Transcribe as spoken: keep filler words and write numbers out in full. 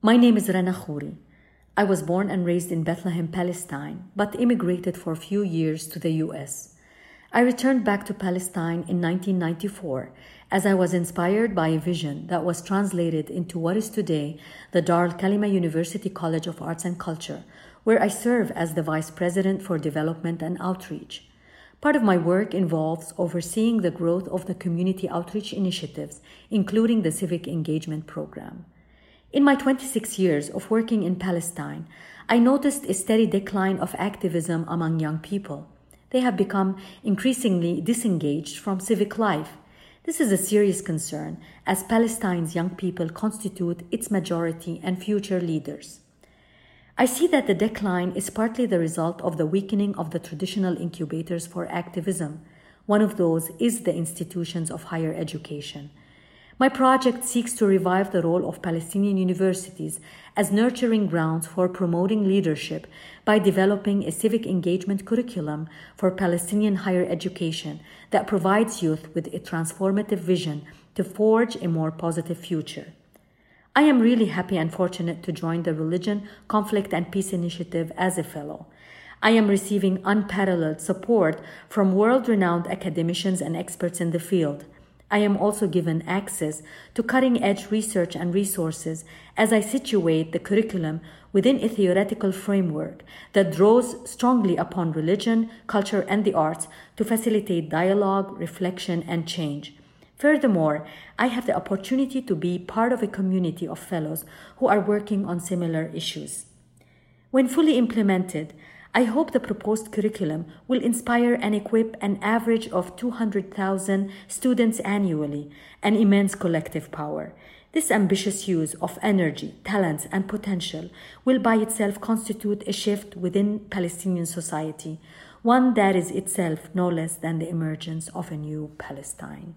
My name is Rana Khouri. I was born and raised in Bethlehem, Palestine, but immigrated for a few years to the U S. I returned back to Palestine in nineteen ninety-four as I was inspired by a vision that was translated into what is today the Dar al-Kalima University College of Arts and Culture, where I serve as the Vice President for Development and Outreach. Part of my work involves overseeing the growth of the community outreach initiatives, including the Civic Engagement Program. In my twenty-six years of working in Palestine, I noticed a steady decline of activism among young people. They have become increasingly disengaged from civic life. This is a serious concern, as Palestine's young people constitute its majority and future leaders. I see that the decline is partly the result of the weakening of the traditional incubators for activism. One of those is the institutions of higher education. My project seeks to revive the role of Palestinian universities as nurturing grounds for promoting leadership by developing a civic engagement curriculum for Palestinian higher education that provides youth with a transformative vision to forge a more positive future. I am really happy and fortunate to join the Religion, Conflict and Peace Initiative as a fellow. I am receiving unparalleled support from world-renowned academicians and experts in the field. I am also given access to cutting-edge research and resources as I situate the curriculum within a theoretical framework that draws strongly upon religion, culture, and the arts to facilitate dialogue, reflection, and change. Furthermore, I have the opportunity to be part of a community of fellows who are working on similar issues. When fully implemented, I hope the proposed curriculum will inspire and equip an average of two hundred thousand students annually, an immense collective power. This ambitious use of energy, talents, and potential will by itself constitute a shift within Palestinian society, one that is itself no less than the emergence of a new Palestine.